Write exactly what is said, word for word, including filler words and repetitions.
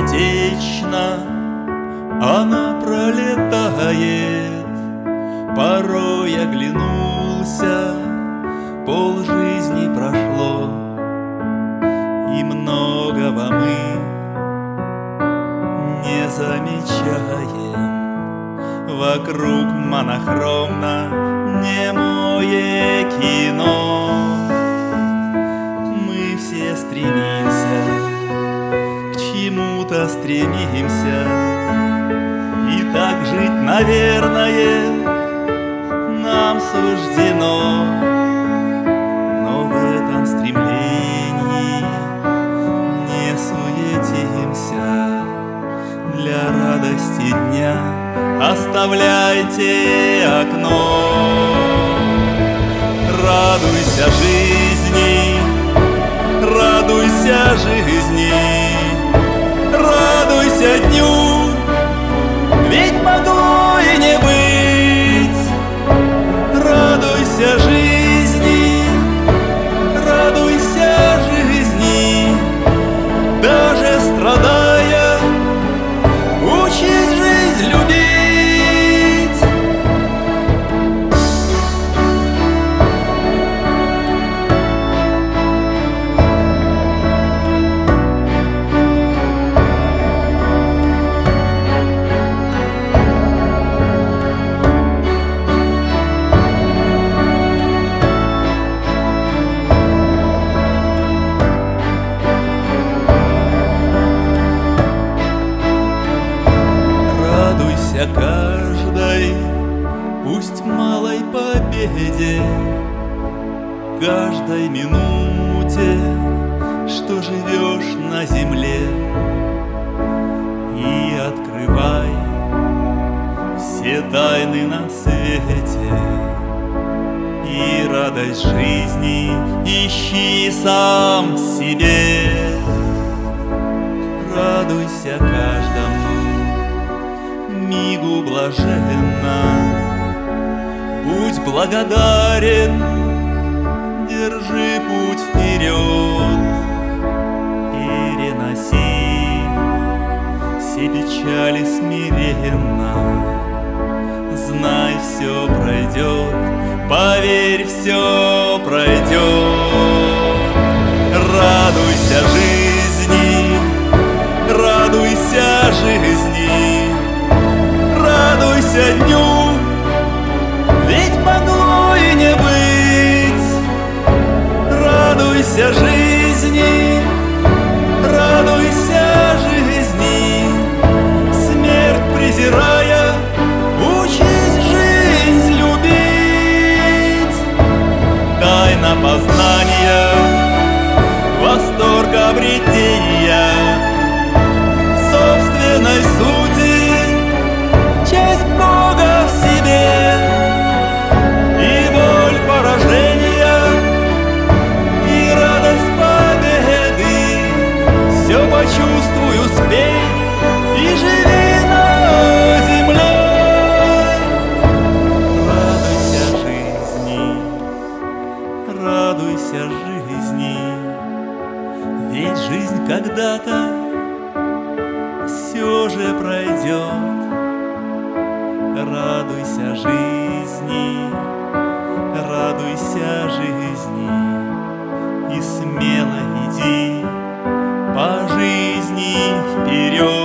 быстротечно она пролетает. Порой оглянулся, полжизни прошло, и многого мы не замечаем. Вокруг монохромно немое кино. Мы все стремимся, к чему-то стремимся, и так жить, наверное, нам суждено. Но в этом стремлении не суетимся. Для радости дня оставляйте окно. Радуйся жизни, радуйся жизни, радуйся дню, ведь могло и не быть. Каждой, пусть малой победе, каждой минуте, что живешь на земле, и открывай все тайны на свете, и радость жизни ищи сам в себе. Радуйся каждому мигу блаженно, будь благодарен, держи путь вперед, переноси все печали смиренно, знай, все пройдет, поверь, все пройдет. Радуйся жизни, радуйся жизни, радуйся дню, ведь могло и не быть. Радуйся жизни, радуйся жизни, смерть презирая, учись жизнь любить. Тайна познания, восторг обретения собственной сути, часть Бога в себе, и боль поражения, и радость победы. Все почувствуй, успей и живи на земле. Радуйся жизни, радуйся жизни, ведь жизнь когда-то все же пройдет. Радуйся жизни, радуйся жизни, и смело иди по жизни вперед.